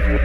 And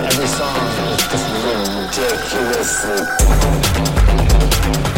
every song is just ridiculously.